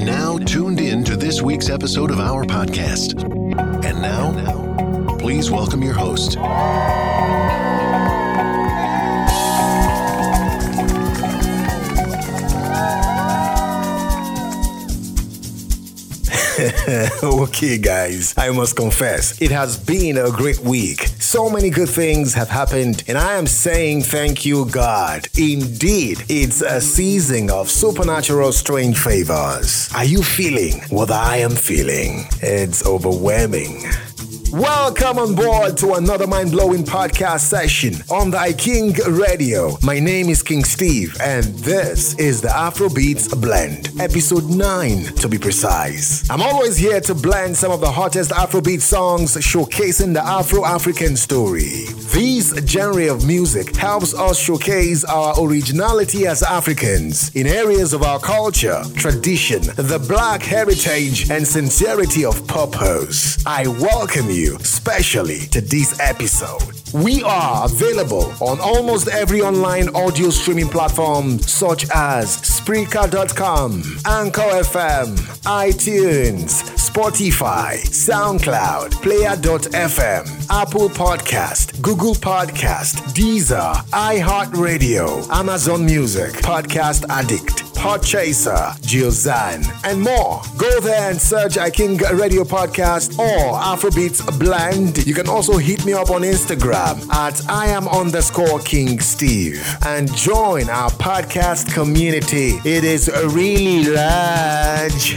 are now tuned in to this week's episode of our podcast. And now, please welcome your host. Okay, guys, I must confess, it has been a great week. So many good things have happened, and I am saying thank you, God. Indeed, it's a season of supernatural strange favors. Are you feeling what I am feeling? It's overwhelming. Welcome on board to another mind-blowing podcast session on the iKing Radio. My name is King Steve, and this is the Afrobeats Blend, episode 9 to be precise. I'm always here to blend some of the hottest Afrobeat songs showcasing the Afro-African story. This genre of music helps us showcase our originality as Africans in areas of our culture, tradition, the black heritage, and sincerity of purpose. I welcome you especially to this episode. We are available on almost every online audio streaming platform such as Spreaker.com, Anchor FM, iTunes, Spotify, SoundCloud, Player.fm, Apple Podcast, Google Podcast, Deezer, iHeartRadio, Amazon Music, Podcast Addict, Podchaser, Jilzan, and more. Go there and search iKing Radio Podcast or Afrobeats Blend. You can also hit me up on Instagram at @IAM_King Steve and join our podcast community. It is really large.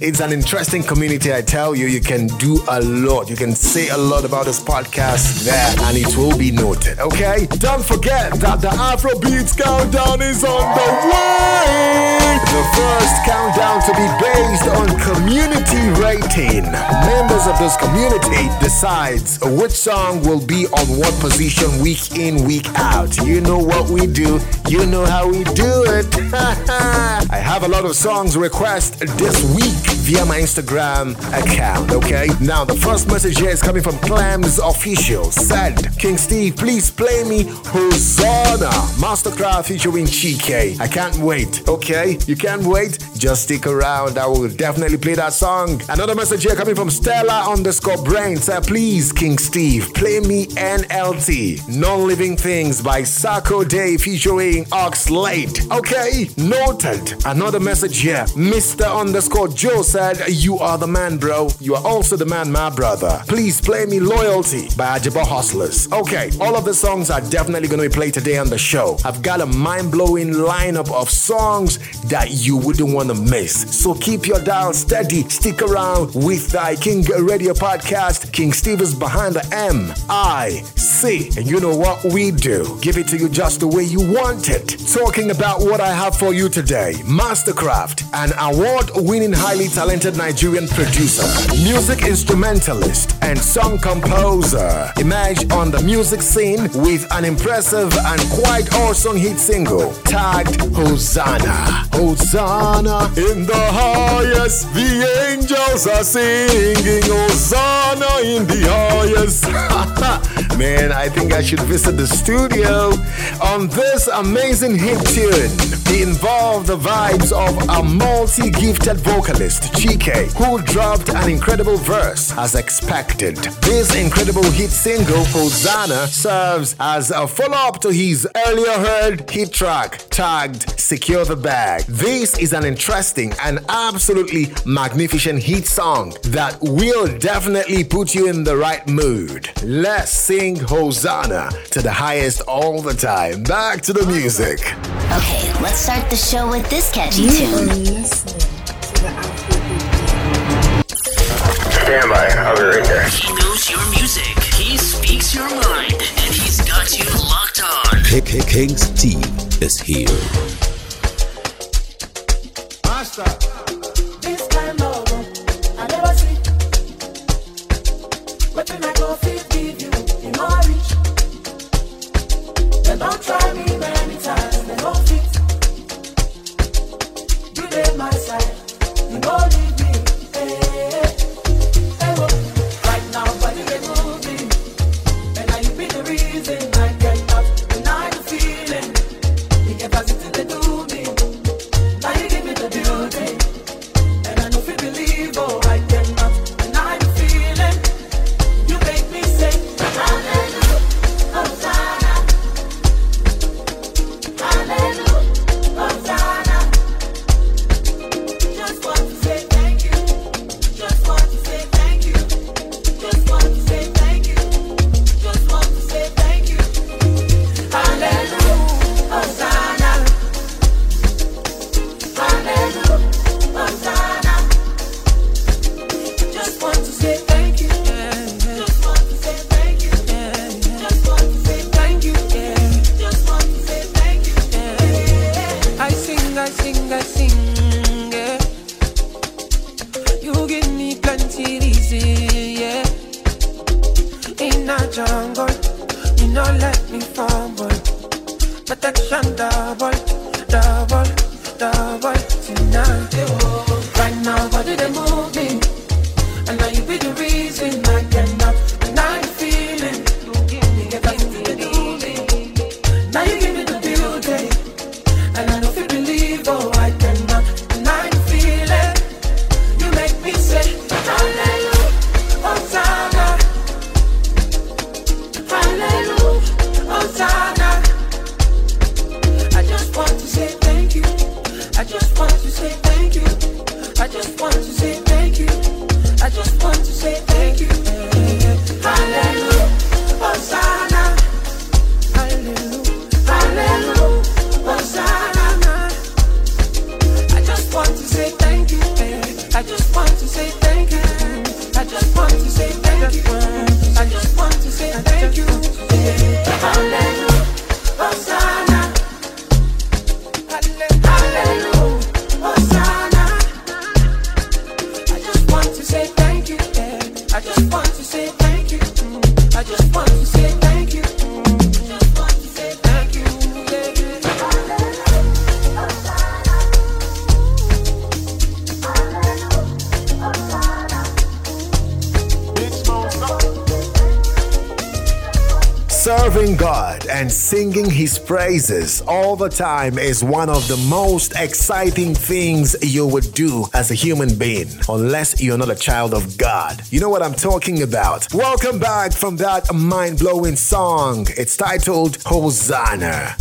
It's an interesting community, I tell you. You can do a lot. You can say a lot about this podcast there, and it will be noted, okay? Don't forget that the Afrobeats Countdown is on the way. The first countdown to be based on community rating. Members of this community decides which song will be on what position week in, week out. You know what we do. You know how we do it. I have a lot of songs request this week via my Instagram account, okay? Now, the first message here is coming from Clams Official. Said, King Steve, please play me Hosanna, Mastercraft featuring Chike. I can't wait, okay? You can't wait? Just stick around. I will definitely play that song. Another message here coming from Stella_Brain. Sir, please, King Steve, play me NLT, Non-Living Things by Sarkodie featuring Oxlade. Okay, noted. Another message here. Mr_Joe said, you are the man, bro. You are also the man, my brother. Please play me Loyalty by Ajebo Hustlers. Okay, all of the songs are definitely going to be played today on the show. I've got a mind-blowing lineup of songs that you wouldn't want to miss. So keep your dial steady. Stick around with the iKing Radio Podcast. King Steve is behind the M-I-C. And you know what we do. Give it to you just the way you want it. Talking about what I have for you today. Mastercraft, an award-winning, highly talented Nigerian producer, music instrumentalist, and song composer, emerged on the music scene with an impressive and quite awesome hit single tagged Hosanna. Hosanna in the highest, the angels are singing Hosanna in the highest. Man, I think I should visit the studio on this amazing hit tune. He involved the vibes of a multi-gifted vocalist, Chike, who dropped an incredible verse as expected. This incredible hit single, Hosanna, serves as a follow-up to his earlier heard hit track, tagged Secure the Bag. This is an interesting and absolutely magnificent hit song that will definitely put you in the right mood. Let's sing Hosanna to the highest all the time. Back to the music. Okay, let's start the show with this catchy tune. Stand by, I'll be right there. He knows your music, he speaks your mind, and he's got you locked on. King Steve is here. Master, this time over, I never see. What can I go feed give you in my reach? They don't try me many times, they don't fit. You did my side, you don't leave me. Now you give me the beauty. star boy tonight. Right now, body they moving, and now you be the reason I cannot deny the feeling. You get back to the building, now you give me the building, and I don't feel believe. Oh, I cannot deny the feeling. You make me say hallelujah, Hosanna, hallelujah, Hosanna. I just want to say thank you. I just want to say thank you. I just want to say thank you. Hallelujah, Hosanna. Hallelujah, hallelujah, Hosanna. I just want to say thank you. I just want to say thank you. I just want to say thank you. I just want to say thank you. Hallelujah, Hosanna. Serving God and singing His praises all the time is one of the most exciting things you would do as a human being, unless you're not a child of God. You know what I'm talking about. Welcome back from that mind-blowing song. It's titled Hosanna.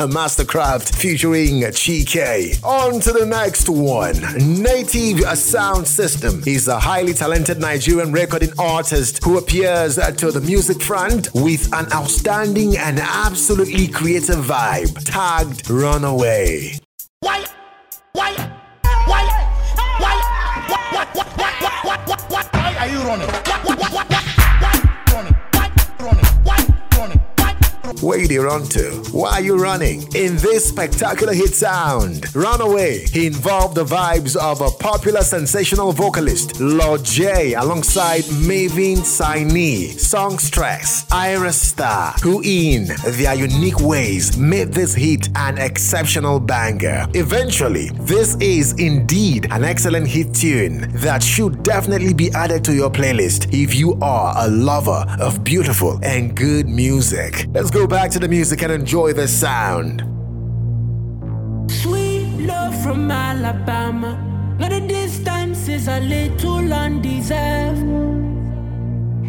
Mastercraft featuring Chike. On to the next one. Native Sound System is a highly talented Nigerian recording artist who appears to the music front with an outstanding and absolutely creative vibe tagged Runaway. Why are you running? Where did he run to? Why are you running? In this spectacular hit sound, Runaway, he involved the vibes of a popular sensational vocalist, Lord J, alongside Mavin Cyne, songstress Iris Star, who in their unique ways made this hit an exceptional banger. Eventually, this is indeed an excellent hit tune that should definitely be added to your playlist if you are a lover of beautiful and good music. Let's go back to the music and enjoy the sound. Sweet love from Alabama. Not a distance is a little undeserved.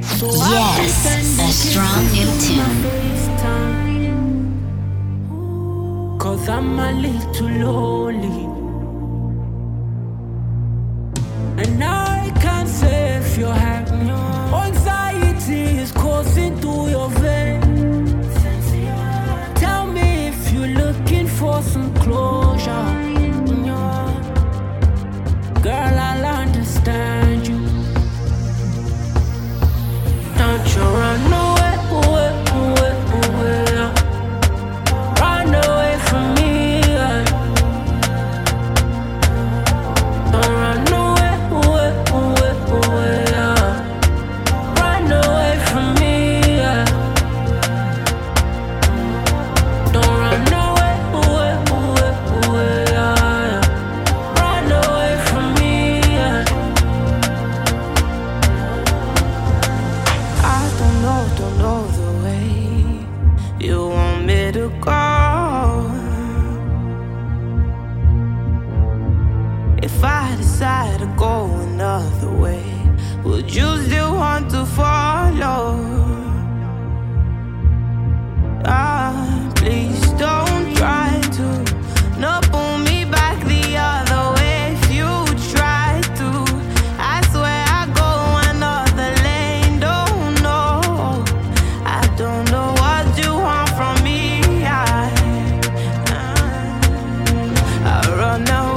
So yes, a strong new tune. Cause I'm a little lonely, and I can't say if you have no. Anxiety is coursing through your veins. Looking for some closure, girl, I'll understand you. Don't you run away, away, away, away. Run away from me. Don't run away, away, away, away. Run away from me. Don't run away. Would you still want to follow? Ah, please don't try to not pull me back the other way. If you try to, I swear I go another lane. Don't know, I don't know what you want from me. I run away.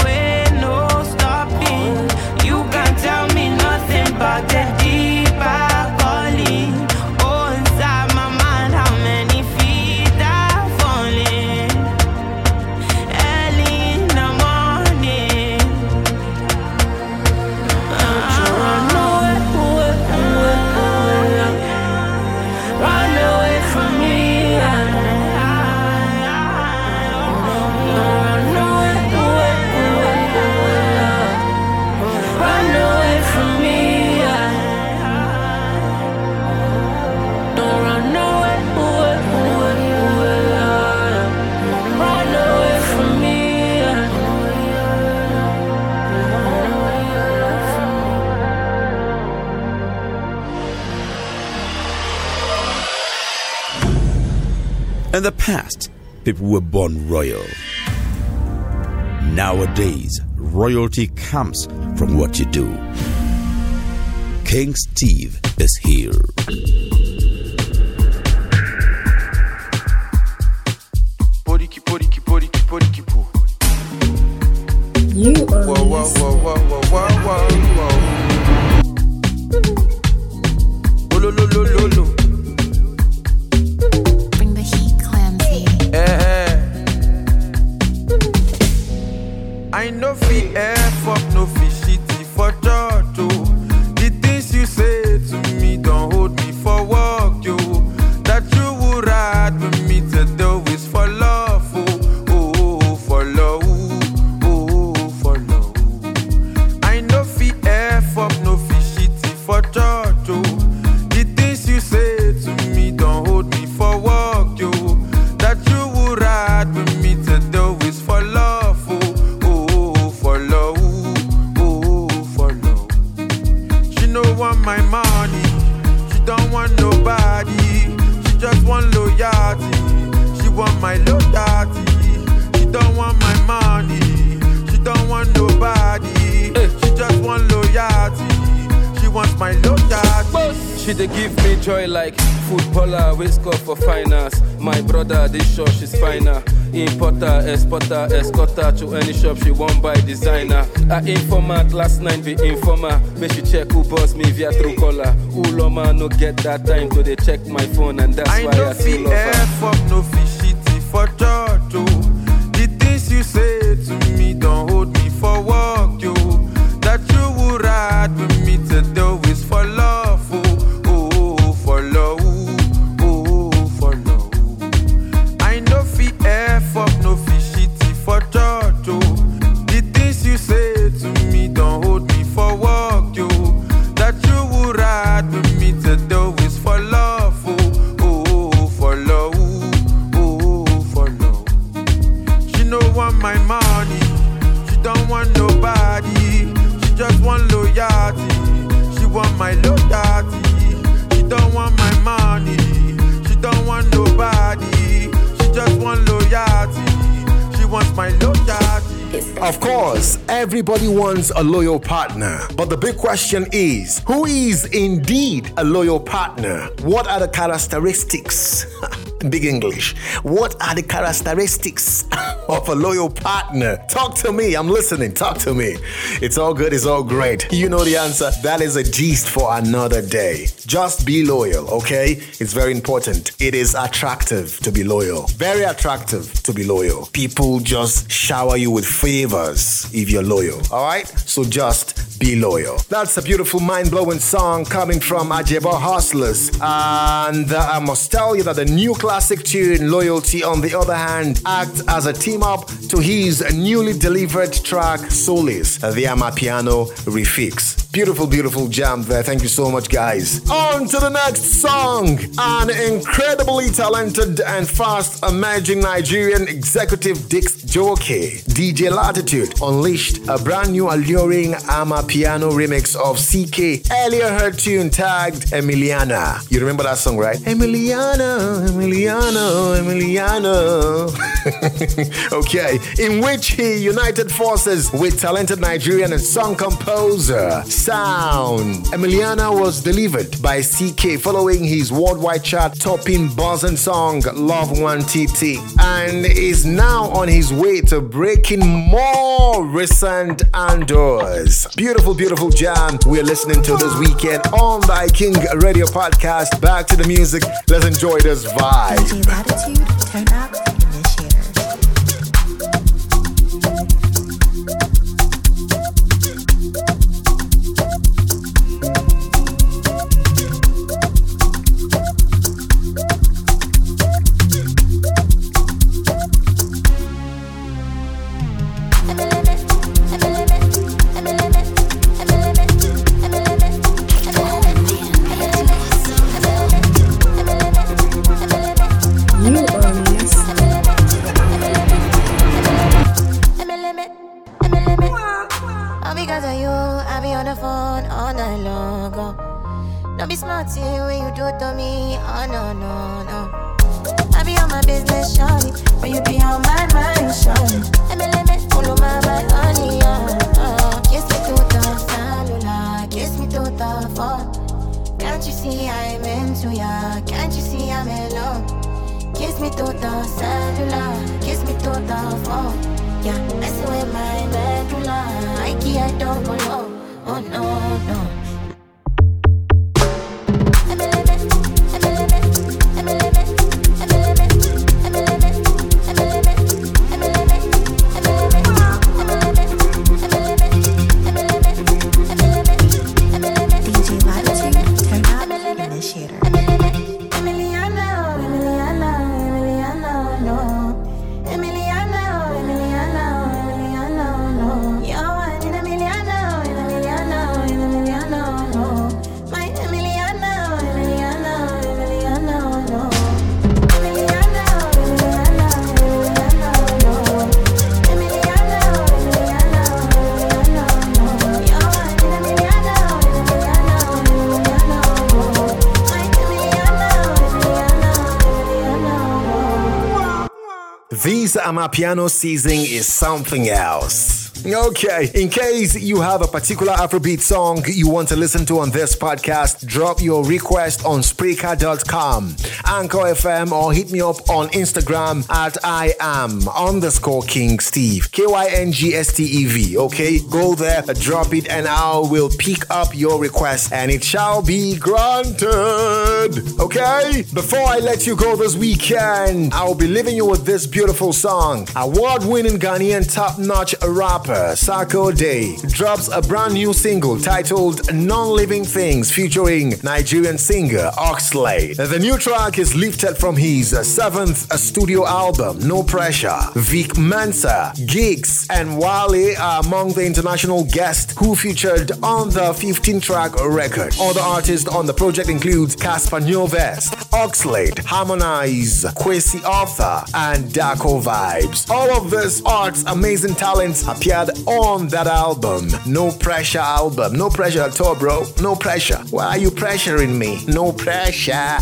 But the deeper calling, oh, inside my mind, how many feet are falling? Ellie In the past, people were born royal. Nowadays, royalty comes from what you do. King Steve is here. You are whoa, whoa, whoa, whoa, whoa, whoa, whoa. Bring the heat, Clancy. I know fi air fuck, no fi shitty for thought. The things you say to me don't hold me for work, yo. That you would ride with me to do is for love, oh, oh, oh, for love. The things you say to me don't hold me for work, yo. That you would ride with me to do is for love, oh, oh, for love, oh, for love. She don't want my money, she don't want nobody. She just want loyalty, she want my loyalty. She don't want my money, she don't want nobody. She just want loyalty. Wants my loyalty. She dey give me joy like footballer, waist cup for finance. My brother, this short, she's finer. Importer, exporter, escorter to any shop she won't buy designer. I informant last night, be informer. Make she check who boss me via true caller. Who loma no get that time to they check my phone and that's I why I still love her. I no fi shitty for Toto. The things you say to me don't hold me for work, yo. That you would ride with me to do is for love, oh, oh, oh, for love, oh, oh, for love. I no fi F up, no fi shitty for thought, oh. The things you say to me don't hold me for work, yo. That you would ride with me to do is for love, oh, oh, oh, for love, oh, oh, for love. She no want my money, she don't want nobody. She just want loyalty, she want my loyalty. She don't want my money, she don't want nobody. She just want loyalty, she wants my loyalty. Of course, everybody wants a loyal partner. But the big question is, who is indeed a loyal partner? What are the characteristics? Big English. What are the characteristics of a loyal partner? Talk to me. I'm listening. Talk to me. It's all good. It's all great. You know the answer. That is a gist for another day. Just be loyal, okay? It's very important. It is attractive to be loyal. Very attractive to be loyal. People just shower you with favors if you're loyal, all right? So just be loyal. That's a beautiful, mind-blowing song coming from Ajebo Hustlers. And I must tell you that the new classic tune, Loyalty, on the other hand, acts as a team-up to his newly delivered track, Solis, the Amapiano Refix. Beautiful, beautiful jam there. Thank you so much, guys. On to the next song. An incredibly talented and fast-emerging Nigerian executive disc jockey, DJ Latitude, unleashed a brand new alluring Amapiano remix of Chike. Earlier, her tune tagged Emiliana. You remember that song, right? Emiliana, Emiliano, Emiliano. Okay, in which he united forces with talented Nigerian and song composer Sound. Emiliana was delivered by Chike following his worldwide chart-topping buzzing song Love One TT, and is now on his way to breaking more recent doors. Beautiful, beautiful jam we're listening to this weekend on the iKing Radio Podcast. Back to the music. Let's enjoy this vibe. DJ Latitude, turn up. Don't be smart when you do it to me. Oh no, no, no. I be on my business, shawty. But you be on my mind, shawty. I'm a limit, follow my mind, honey. Kiss me to the cellular, kiss me to the phone. Can't you see I'm into ya? Can't you see I'm alone? Kiss me to the cellular, kiss me to the phone. Yeah, messing with my medulla, Ikey, I don't follow. Oh no, no. This Amapiano season is something else. Okay, in case you have a particular Afrobeat song you want to listen to on this podcast, drop your request on Spreaker.com, Anchor FM, or hit me up on Instagram at @IAM_King Steve, KYNGSTEV, okay? Go there, drop it, and I will pick up your request, and it shall be granted, okay? Before I let you go this weekend, I will be leaving you with this beautiful song. Award-winning Ghanaian top-notch rapper Sarkodie drops a brand new single titled Non-Living Things featuring Nigerian singer Oxlade. The new track is lifted from his 7th studio album, No Pressure. Vic Mensa, Giggs, and Wale are among the international guests who featured on the 15-track record. Other artists on the project include Caspar Nyovest, Oxlade, Harmonize, Kwesi Arthur, and Dark Vibes. All of this art's amazing talents appeared on that album. No Pressure album. No pressure at all, bro. No pressure. Why are you pressuring me? No pressure.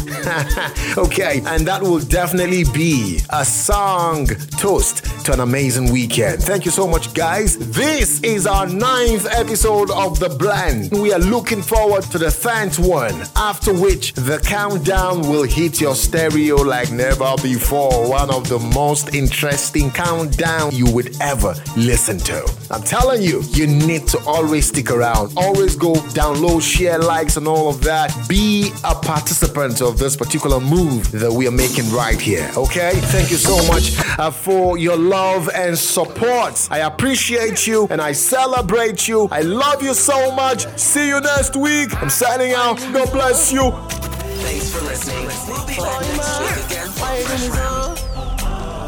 Okay, and that will definitely be a song toast to an amazing weekend. Thank you so much, guys. This is our 9th episode of The Blend. We are looking forward to the 10th one, after which the countdown will hit your stereo like never before. One of the most interesting countdown you would ever listen to. I'm telling you, you need to always stick around. Always go download, share, likes, and all of that. Be a participant of this particular move that we are making right here, okay? Thank you so much for your love and support. I appreciate you and I celebrate you. I love you so much. See you next week. I'm signing out. God bless you. Thanks for listening. We'll be back next week again for a fresh round.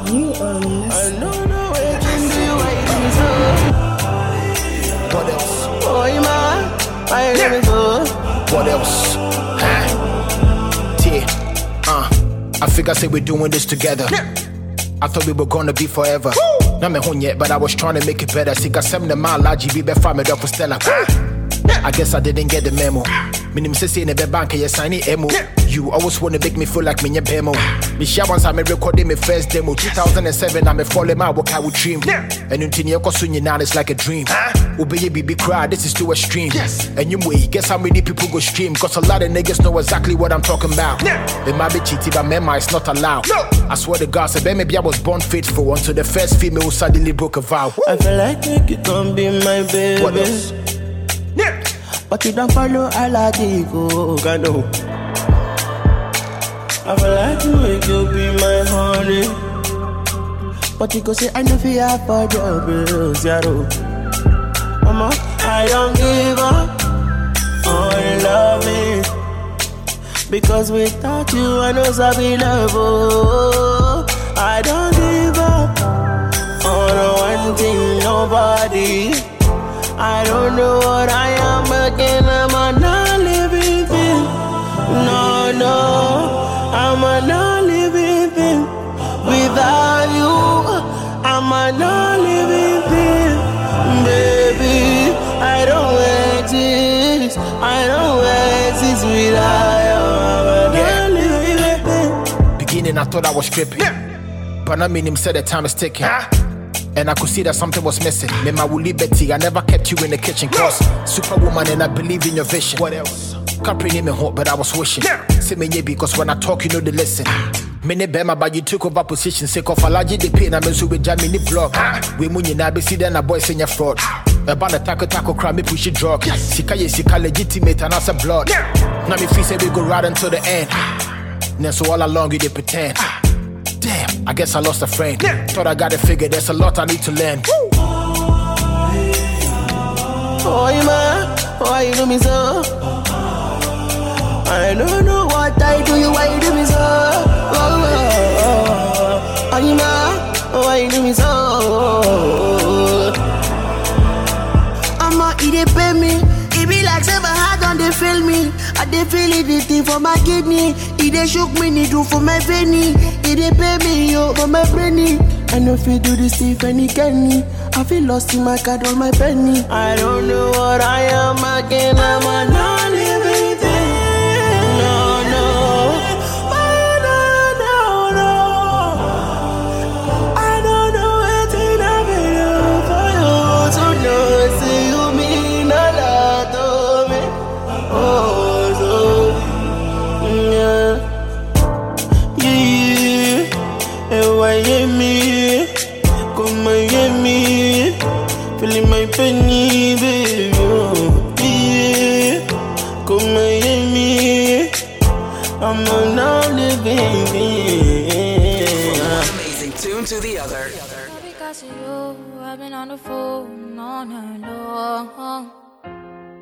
You are listening. I don't know where can do what. What else? Boy, man, I ain't gonna do. What else? Huh? I figure say we're doing this together. Yeah. I thought we were gonna be forever. Woo. Not me home yet, but I was trying to make it better. See, got some of my logic, we be farming up for Stella. I guess I didn't get the memo. Minim sissy in a bank, yes, I need emo. You always wanna make me feel like me your bemo. Me share once I may recording my first demo. 2007, I'm a falling my work I would dream. And until you soon you now it's like a dream. Obey baby cry, this is too extreme. And you way, guess how many people go stream? Cause a lot of niggas know exactly what I'm talking about. It might be cheating, but mema it's not allowed. I swear to God, said maybe I was born faithful until the first female suddenly broke a vow. I feel like you don't be my baby. What else? Yeah. But you don't follow Aladigo, I know. I feel like you be my honey. But you go say I know fear for the bills, yeah. Mama, I don't give up on loving, because without you I know I'll be lovable. I don't give up on wanting nobody. I don't know what I am again, I'm a non-living thing. No, no, I'm a non-living thing. Without you, I'm a non-living thing. Baby, I don't exist. I don't exist without you, I'm a non-living thing. Beginning I thought I was tripping. Yeah. But I mean him said the time is ticking. And I could see that something was missing. Mema will liberty, I never kept you in the kitchen. Cause superwoman and I believe in your vision. What else? Can't bring him in hope, but I was wishing. See me yeah, because when I talk, you know they listen. Many bema, but you took over position. Sick of allergy, the pain, I'm so with Jamini block. We moon in ABC, then a boy saying your fraud. About a taco crime, me push it drug. Sika ye sika legitimate and awesome blood. Now me feel say we go right until the end. Then so all along you they pretend. Damn, I guess I lost a friend. Thought I got a figure, there's a lot I need to learn. Oh ma, why you do me so? I don't know what I do, you why you do me so? Why you do me so? I'ma eat it, pay me. It be like seven hard on they feel me. I they feel it, this thing for my kidney. It they shook me, need do for my penny. It they pay me, yo, for my penny. I know if you do this thing for any candy. I feel lost in my card on my penny. I don't know what I am again, I'm a non-living thing. Penny, baby, oh, yeah. Come and hear me. I'm on all the baby. From one amazing tune to the other. All because of you, I've been on the phone all night long.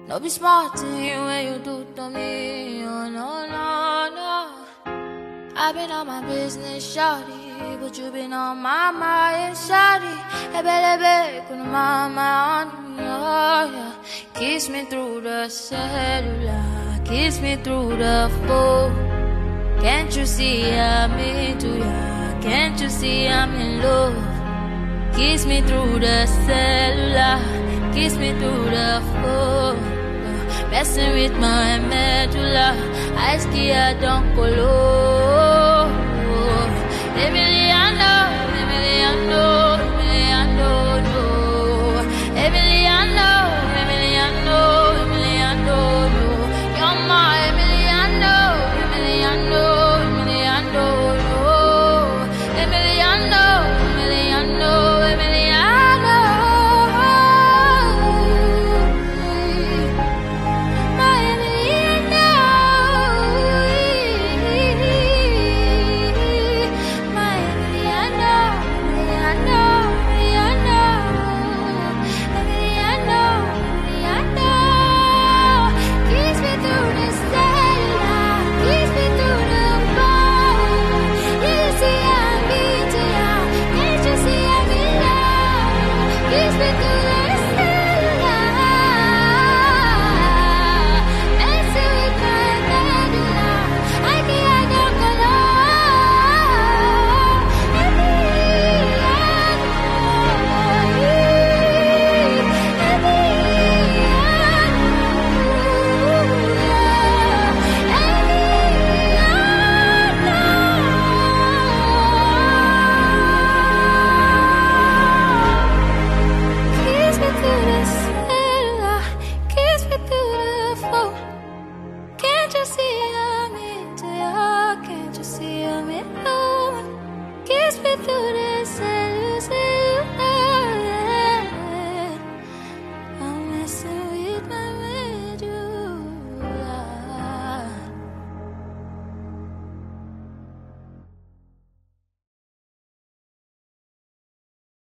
Don't be smart to hear what you do to me. Oh, no, no, no. I've been on my business, shawty. But you been on my mind, shawty. Hey, baby, put my on me, oh, yeah. Kiss me through the cellular, kiss me through the phone. Can't you see I'm into ya? Can't you see I'm in love? Kiss me through the cellular, kiss me through the phone. Messing with my medulla, I ski I don't go low. Emiliana, Emiliana, Emiliana, Emiliana, Emiliana, Emiliana, you're my Emiliana, Emiliana, Emiliana, Emiliana, Emiliana, Emiliana, my Emiliana. Can't you see I'm in love? Kiss me through the sun.